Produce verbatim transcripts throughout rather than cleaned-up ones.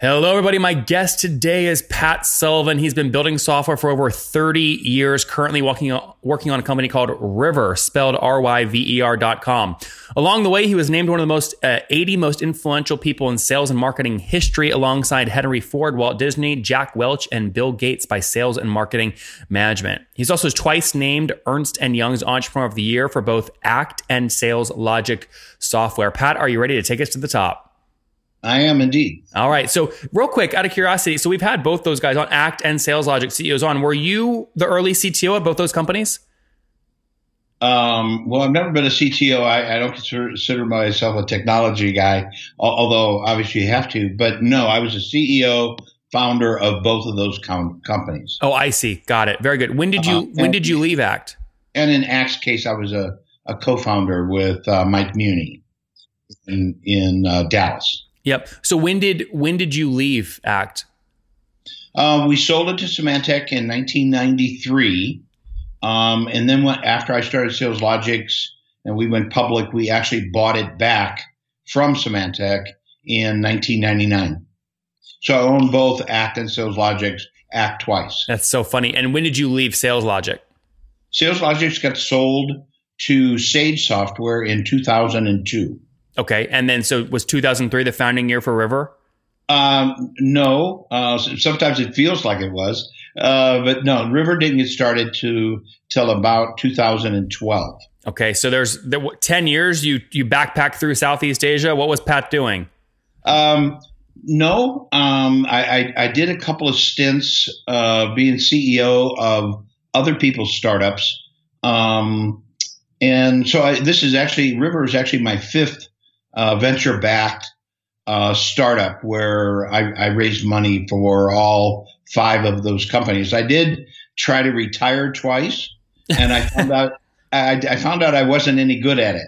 Hello, everybody. My guest today is Pat Sullivan. He's been building software for over thirty years, currently working on, working on a company called River, spelled R Y V E R dot com. Along the way, he was named one of the most uh, eighty most influential people in sales and marketing history, alongside Henry Ford, Walt Disney, Jack Welch, and Bill Gates by Sales and Marketing Management. He's also twice named Ernst and Young's Entrepreneur of the Year for both A C T and SalesLogix software. Pat, are you ready to take us to the top? I am indeed. All right. So real quick, out of curiosity, so we've had both those guys on, A C T and SalesLogix C E Os on. Were you the early C T O at both those companies? Um, well, I've never been a C T O. I, I don't consider, consider myself a technology guy, although obviously you have to. But no, I was a C E O, founder of both of those com- companies. Oh, I see. Got it. Very good. When did you uh, When did you leave A C T? And in A C T's case, I was a, a co-founder with uh, Mike Muni in, in uh, Dallas. Yep. So when did when did you leave A C T? Uh, we sold it to Symantec in nineteen ninety-three, um, and then when, after I started SalesLogix and we went public, we actually bought it back from Symantec in nineteen ninety-nine. So I own both A C T and SalesLogix. A C T twice. That's so funny. And when did you leave SalesLogix? SalesLogix got sold to Sage Software in two thousand two. Okay. And then, so was two thousand three the founding year for River? Um, no. Uh, sometimes it feels like it was. Uh, but no, River didn't get started to till about two thousand twelve. Okay. So there's there, what, ten years you, you backpacked through Southeast Asia. What was Pat doing? Um, no. Um, I, I, I did a couple of stints uh, being C E O of other people's startups. Um, and so I, this is actually, River is actually my fifth Uh, venture-backed uh, startup where I, I raised money for all five of those companies. I did try to retire twice, and I found out I, I found out I wasn't any good at it.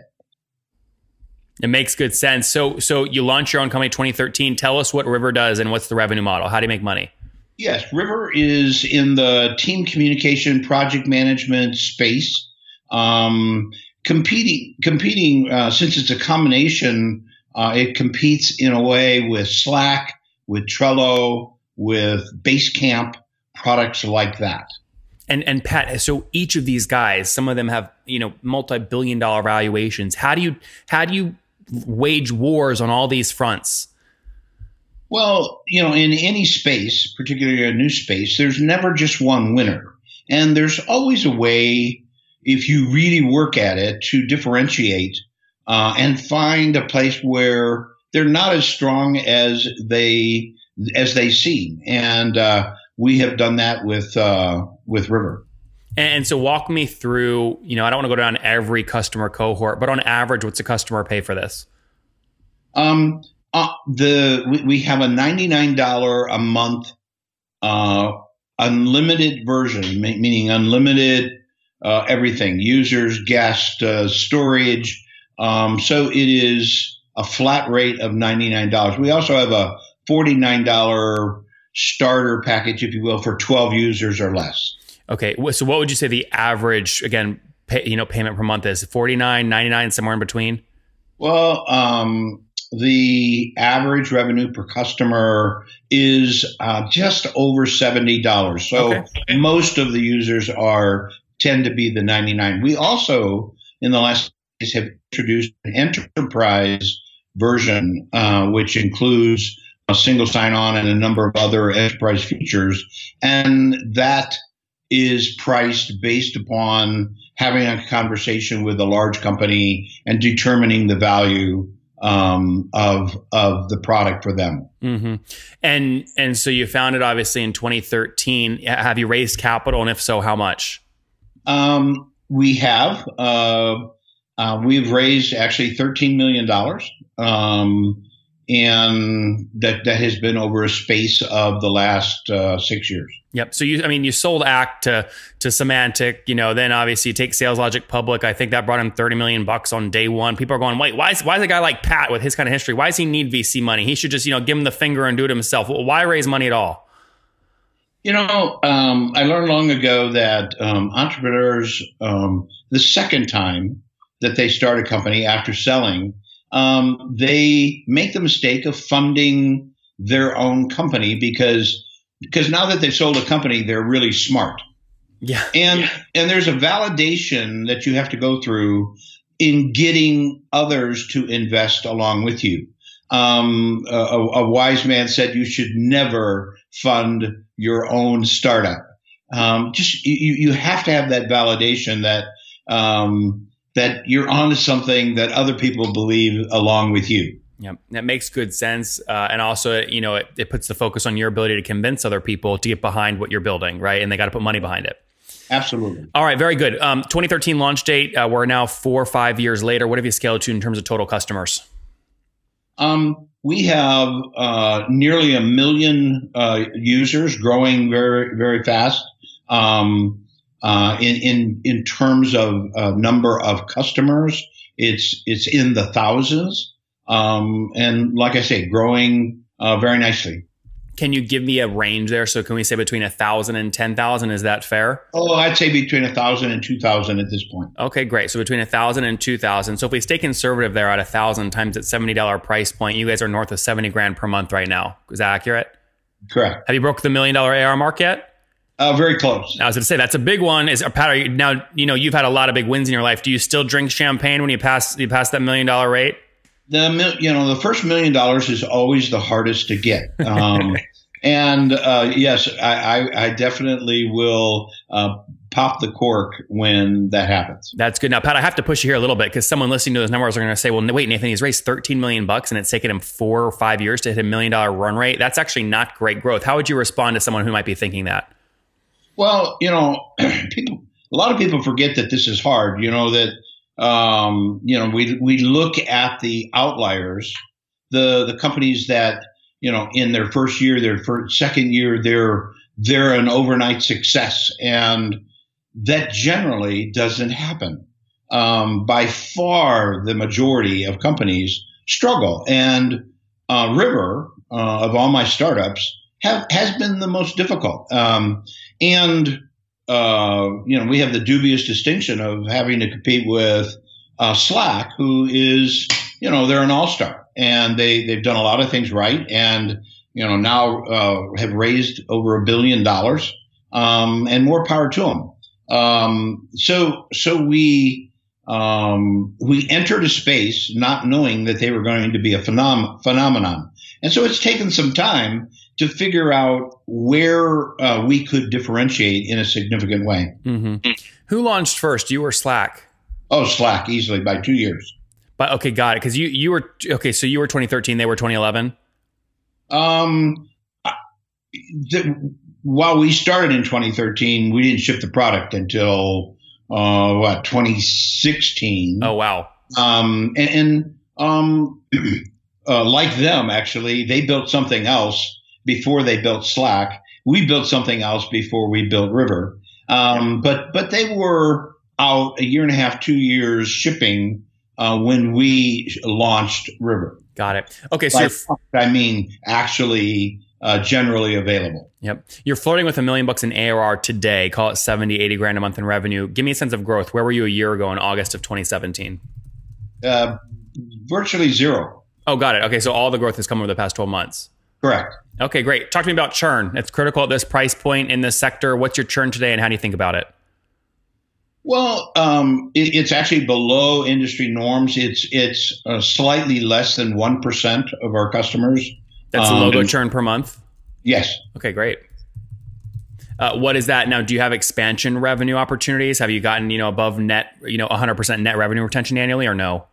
It makes good sense. So, so you launched your own company in twenty thirteen. Tell us what River does and what's the revenue model. How do you make money? Yes, River is in the team communication, project management space. Um, Competing, competing uh, since it's a combination, uh, it competes in a way with Slack, with Trello, with Basecamp, products like that. And and Pat, so each of these guys, some of them have, you know, multi-billion dollar valuations. How do you how do you wage wars on all these fronts? Well, you know, in any space, particularly a new space, there's never just one winner, and there's always a way, if you really work at it, to differentiate uh, and find a place where they're not as strong as they as they seem, and uh, we have done that with uh, with River. And so, walk me through. You know, I don't want to go down every customer cohort, but on average, what's a customer pay for this? Um, uh, the we, we have a ninety-nine dollars a month uh, unlimited version, meaning unlimited. Uh, everything, users, guests, uh, storage. Um, so it is a flat rate of ninety-nine dollars. We also have a forty-nine dollars starter package, if you will, for twelve users or less. Okay. So what would you say the average, again, pay, you know, payment per month is? forty-nine, ninety-nine, somewhere in between? Well, um, the average revenue per customer is uh, just over seventy dollars. So okay. Most of the users are... tend to be the ninety-nine. We also, in the last days, have introduced an enterprise version, uh, which includes a single sign-on and a number of other enterprise features. And that is priced based upon having a conversation with a large company and determining the value um, of of the product for them. Mm-hmm. And, and so you founded, obviously, in twenty thirteen. Have you raised capital? And if so, how much? Um, we have, uh, uh, we've raised actually thirteen million dollars. Um, and that, that has been over a space of the last, uh, six years. Yep. So you, I mean, you sold A C T to, to Symantec, you know, then obviously you take SalesLogix public. I think that brought him thirty million bucks on day one. People are going, wait, why is, why is a guy like Pat with his kind of history? Why does he need V C money? He should just, you know, give him the finger and do it himself. Well, why raise money at all? You know, um, I learned long ago that um, entrepreneurs, um, the second time that they start a company after selling, um, they make the mistake of funding their own company because because now that they've sold a company, they're really smart. Yeah. And yeah. and there's a validation that you have to go through in getting others to invest along with you. Um, a, a wise man said you should never fund your own startup. Um, just you, you have to have that validation that um, that you're onto something that other people believe along with you. Yeah, that makes good sense. Uh, and also, you know, it, it puts the focus on your ability to convince other people to get behind what you're building, right? And they got to put money behind it. Absolutely. All right, very good. Um, twenty thirteen launch date. Uh, we're now four or five years later. What have you scaled to in terms of total customers? Um, we have uh, nearly a million uh, users, growing very, very fast. Um, uh, in in in terms of uh, number of customers, it's it's in the thousands. Um, and like I say, growing uh, very nicely. Can you give me a range there? So can we say between one thousand and ten thousand? Is that fair? Oh, I'd say between one thousand and two thousand at this point. Okay, great. So between one thousand and two thousand. So if we stay conservative there at one thousand times at seventy dollars price point, you guys are north of seventy grand per month right now. Is that accurate? Correct. Have you broke the million dollar A R mark yet? Uh, very close. I was going to say, that's a big one. Is Pat, are you, now, you know, you've had a lot of big wins in your life. Do you still drink champagne when you pass you pass that million dollar rate? The you know the first million dollars is always the hardest to get, um, and uh, yes, I, I, I definitely will uh, pop the cork when that happens. That's good. Now, Pat, I have to push you here a little bit because someone listening to those numbers are going to say, "Well, wait, Nathan, he's raised thirteen million bucks, and it's taken him four or five years to hit a million dollar run rate. That's actually not great growth." How would you respond to someone who might be thinking that? Well, you know, people, a lot of people forget that this is hard. You know that. Um, you know, we we look at the outliers, the the companies that, you know, in their first year, their first, second year, they're they're an overnight success, and that generally doesn't happen. Um, by far, the majority of companies struggle, and uh, River uh, of all my startups have has been the most difficult, um, and. Uh, you know, we have the dubious distinction of having to compete with uh, Slack, who is, you know, they're an all-star, and they, they've done a lot of things right, and, you know, now uh, have raised over a billion dollars, um, and more power to them. Um, so so we, um, we entered a space not knowing that they were going to be a phenom- phenomenon. And so it's taken some time to figure out where uh, we could differentiate in a significant way. Mm-hmm. Who launched first, you or Slack? Oh, Slack, easily by two years. But okay, got it. Because you you were okay. So you were twenty thirteen, they were twenty eleven. Um, th- while we started in twenty thirteen, we didn't ship the product until uh, what twenty sixteen. Oh wow. Um, and, and um, uh, like them, actually, they built something else. Before they built Slack, we built something else before we built River. Um, but but they were out a year and a half, two years shipping uh, when we launched River. Got it. Okay, so by I mean actually uh, generally available. Yep. You're flirting with a million bucks in A R R today. Call it seventy, eighty grand a month in revenue. Give me a sense of growth. Where were you a year ago in August of twenty seventeen? Uh, virtually zero. Oh, got it. Okay, so all the growth has come over the past twelve months. Correct. Okay, great. Talk to me about churn. It's critical at this price point in this sector. What's your churn today and how do you think about it? Well, um, it, it's actually below industry norms. It's it's uh, slightly less than one percent of our customers. That's um, a logo and, churn per month? Yes. Okay, great. Uh, what is that now? Do you have expansion revenue opportunities? Have you gotten, you know, above net, you know, one hundred percent net revenue retention annually or no?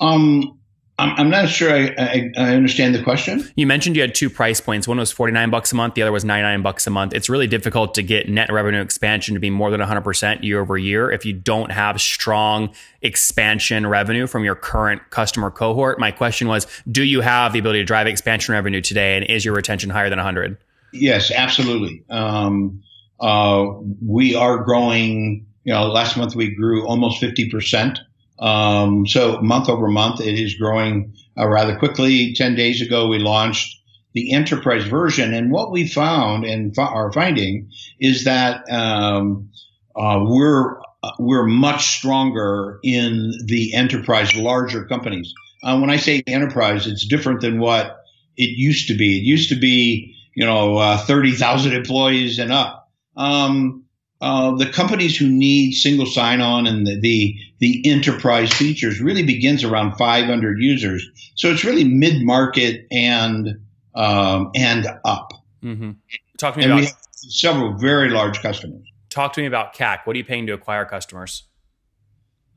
Um. I'm not sure I, I, I understand the question. You mentioned you had two price points. One was forty-nine bucks a month. The other was ninety-nine bucks a month. It's really difficult to get net revenue expansion to be more than one hundred percent year over year if you don't have strong expansion revenue from your current customer cohort. My question was, do you have the ability to drive expansion revenue today? And is your retention higher than one hundred? Yes, absolutely. Um, uh, we are growing. You know, last month we grew almost fifty percent. Um, so month over month, it is growing uh, rather quickly. ten days ago, we launched the enterprise version. And what we found and f- are finding is that, um, uh, we're, uh, we're much stronger in the enterprise, larger companies. Uh, when I say enterprise, it's different than what it used to be. It used to be, you know, uh, thirty thousand employees and up. Um, uh, the companies who need single sign-on and the, the the enterprise features really begins around five hundred users. So it's really mid-market and um, and up. Mm-hmm. Talk to me and about we have several very large customers. Talk to me about C A C. What are you paying to acquire customers?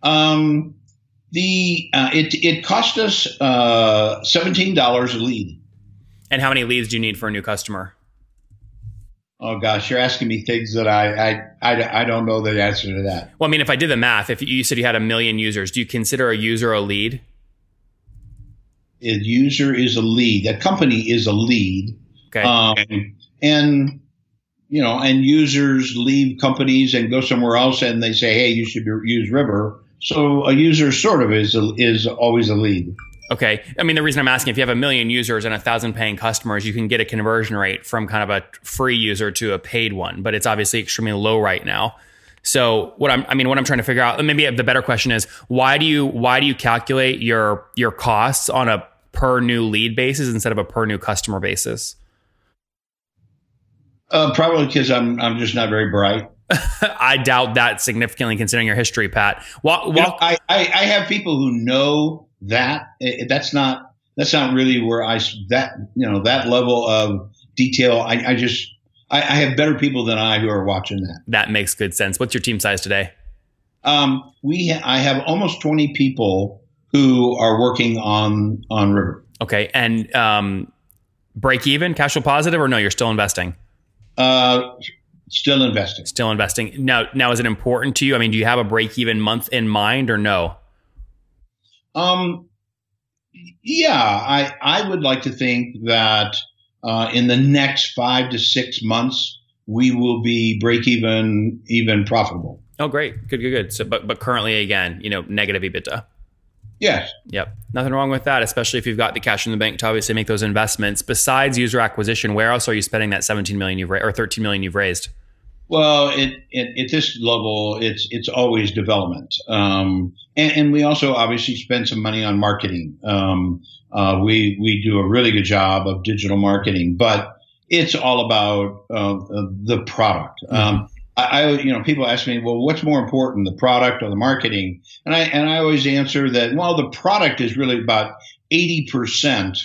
Um, the uh, it it cost us uh, seventeen dollars a lead. And how many leads do you need for a new customer? Oh gosh, you're asking me things that I I, I, I don't know the answer to that. Well, I mean, if I did the math, if you said you had a million users, do you consider a user a lead? A user is a lead. A company is a lead. Okay. Um, okay. And you know, and users leave companies and go somewhere else, and they say, "Hey, you should use River." So a user sort of is a, is always a lead. Okay, I mean, the reason I'm asking, if you have a million users and a thousand paying customers, you can get a conversion rate from kind of a free user to a paid one, but it's obviously extremely low right now. So what I'm, I mean, what I'm trying to figure out, maybe the better question is, why do you why do you calculate your your costs on a per new lead basis instead of a per new customer basis? Uh, probably because I'm I'm just not very bright. I doubt that significantly, considering your history, Pat. Walk, walk. You know, I, I, I have people who know that. It, that's not that's not really where I that you know that level of detail. I, I just I, I have better people than I who are watching that. That makes good sense. What's your team size today? Um, we ha- I have almost twenty people who are working on on River. Okay, and um, break even, cash flow positive, or no? You're still investing. Uh, still investing. Still investing. Now, now, is it important to you? I mean, do you have a break-even month in mind or no? Um, yeah, I I would like to think that uh, in the next five to six months we will be break-even, even profitable. Oh, great, good, good, good. So, but but currently, again, you know, negative EBITDA. Yes. Yep. Nothing wrong with that, especially if you've got the cash in the bank to obviously make those investments. Besides user acquisition, where else are you spending that seventeen million you've ra- or thirteen million you've raised? Well, it, it, at this level, it's it's always development, um, and, and we also obviously spend some money on marketing. Um, uh, we we do a really good job of digital marketing, but it's all about uh, the product. Mm-hmm. Um, I, you know, people ask me, well, what's more important, the product or the marketing? And I and I always answer that, well, the product is really about eighty percent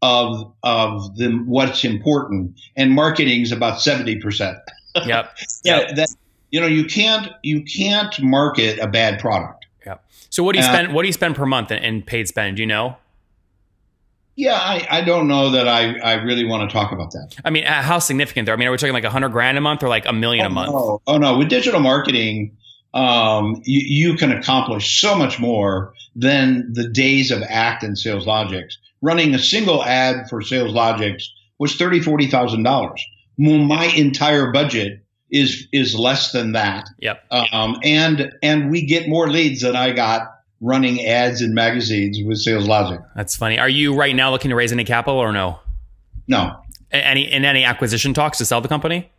of of the what's important, and marketing is about seventy percent. Yep. Yeah. That, you know, you can't you can't market a bad product. Yep. So what do you uh, spend? What do you spend per month in, in paid spend? Do you know? Yeah, I, I don't know that I, I really want to talk about that. I mean, how significant there? I mean, are we talking like a hundred grand a month or like a million oh, a month? No. Oh, no. With digital marketing, um, you, you can accomplish so much more than the days of A C T and SalesLogix. Running a single ad for SalesLogix was thirty thousand dollars, forty thousand dollars. Well, my entire budget is is less than that. Yep. Um, and and we get more leads than I got running ads in magazines with SalesLogix. That's funny. Are you right now looking to raise any capital or no? No. Any in any acquisition talks to sell the company?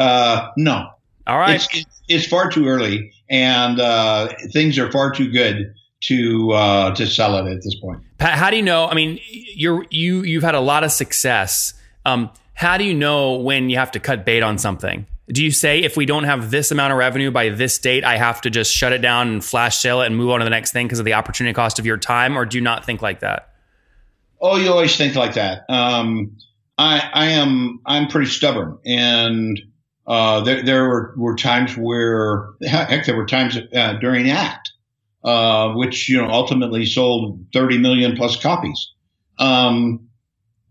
Uh, no. All right. It's, it's far too early, and uh, things are far too good to uh, to sell it at this point. Pat, how do you know? I mean, you're you you've had a lot of success. Um, how do you know when you have to cut bait on something? Do you say, if we don't have this amount of revenue by this date, I have to just shut it down and flash sale it and move on to the next thing because of the opportunity cost of your time? Or do you not think like that? Oh, you always think like that. Um, I, I am, I'm pretty stubborn. And uh, there, there were, were times where, heck, there were times uh, during A C T, uh, which, you know, ultimately sold thirty million plus copies um,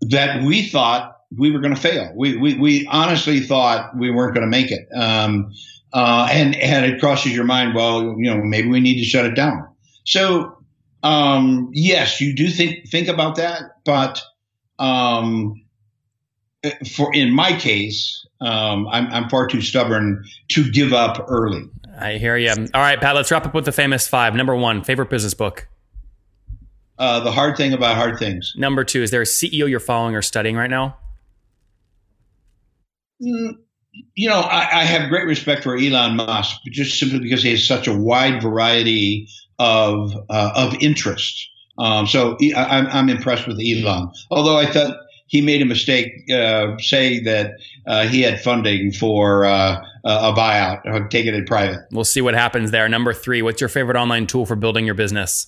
that we thought we were going to fail. We, we, we honestly thought we weren't going to make it. Um, uh, and, and it crosses your mind, well, you know, maybe we need to shut it down. So, um, yes, you do think, think about that. But, um, for, in my case, um, I'm, I'm far too stubborn to give up early. I hear you. All right, Pat, let's wrap up with the famous five. Number one, favorite business book. Uh, The Hard Thing About Hard Things. Number two, is there a C E O you're following or studying right now? You know, I, I have great respect for Elon Musk, just simply because he has such a wide variety of uh, of interests. Um, so I'm, I'm impressed with Elon, although I thought he made a mistake uh, saying that uh, he had funding for uh, a buyout, or taking it private. We'll see what happens there. Number three, what's your favorite online tool for building your business?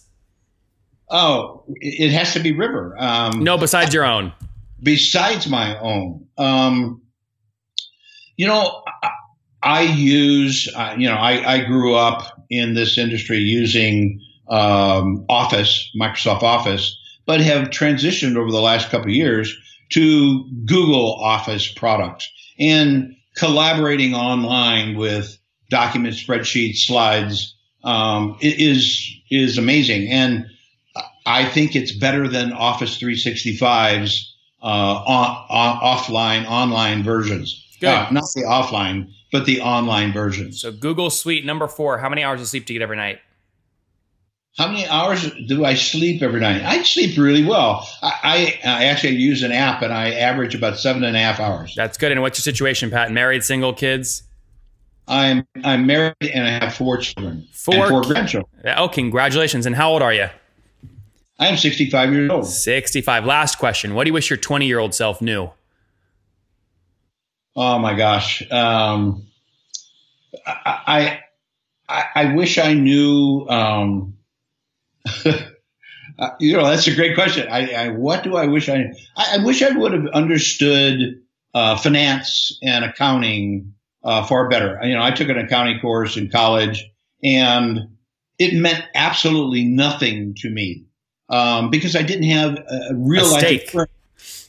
Oh, it has to be River. Um, no, besides your own. Besides my own. Um, you know, I, I use, uh, you know, I, I grew up in this industry using um, Office, Microsoft Office, but have transitioned over the last couple of years to Google Office products and collaborating online with documents, spreadsheets, slides um, is is amazing. And I think it's better than Office three sixty-five's uh, on, on, offline, online versions. Good. Uh, not the offline, but the online version. So Google Suite, number four, how many hours of sleep do you get every night? How many hours do I sleep every night? I sleep really well. I, I, I actually use an app, and I average about seven and a half hours. That's good. And what's your situation, Pat? Married, single, kids? I'm I'm married, and I have four children. Four, four grandchildren. Oh, congratulations. And how old are you? I am sixty-five years old. sixty-five. Last question. What do you wish your twenty-year-old self knew? Oh, my gosh. Um, I, I I wish I knew um, – you know, that's a great question. I, I What do I wish I knew? I, I wish I would have understood uh, finance and accounting uh, far better. You know, I took an accounting course in college, and it meant absolutely nothing to me. Um, because I didn't have a real a life experience.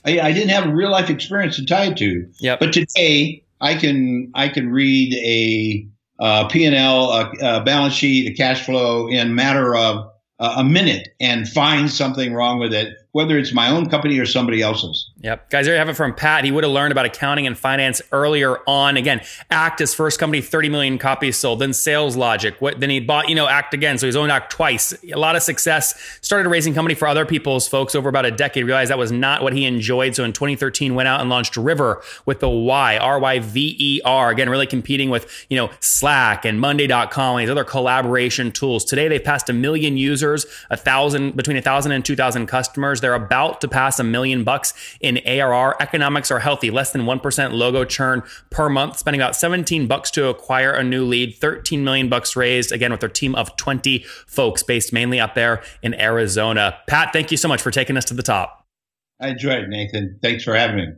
I, I didn't have a real life experience to tie it to. Yep. But today I can I can read a uh, P and L, a, a balance sheet, a cash flow in a matter of uh, a minute and find something wrong with it, whether it's my own company or somebody else's. Yep. Guys, there you have it from Pat. He would have learned about accounting and finance earlier on. Again, A C T, his first company, thirty million copies sold. Then SalesLogix. What, then he bought, you know, A C T again. So he's owned A C T twice. A lot of success. Started raising company for other people's folks over about a decade. Realized that was not what he enjoyed. So in twenty thirteen, went out and launched River with the Y, R Y V E R. Again, really competing with, you know, Slack and Monday dot com and these other collaboration tools. Today, they've passed a million users, a thousand, between a thousand and two thousand customers. They're about to pass a million bucks in in A R R. Economics are healthy, less than one percent logo churn per month, spending about seventeen bucks to acquire a new lead, thirteen million bucks raised, again, with their team of twenty folks based mainly up there in Arizona. Pat, thank you so much for taking us to the top. I enjoyed it, Nathan. Thanks for having me.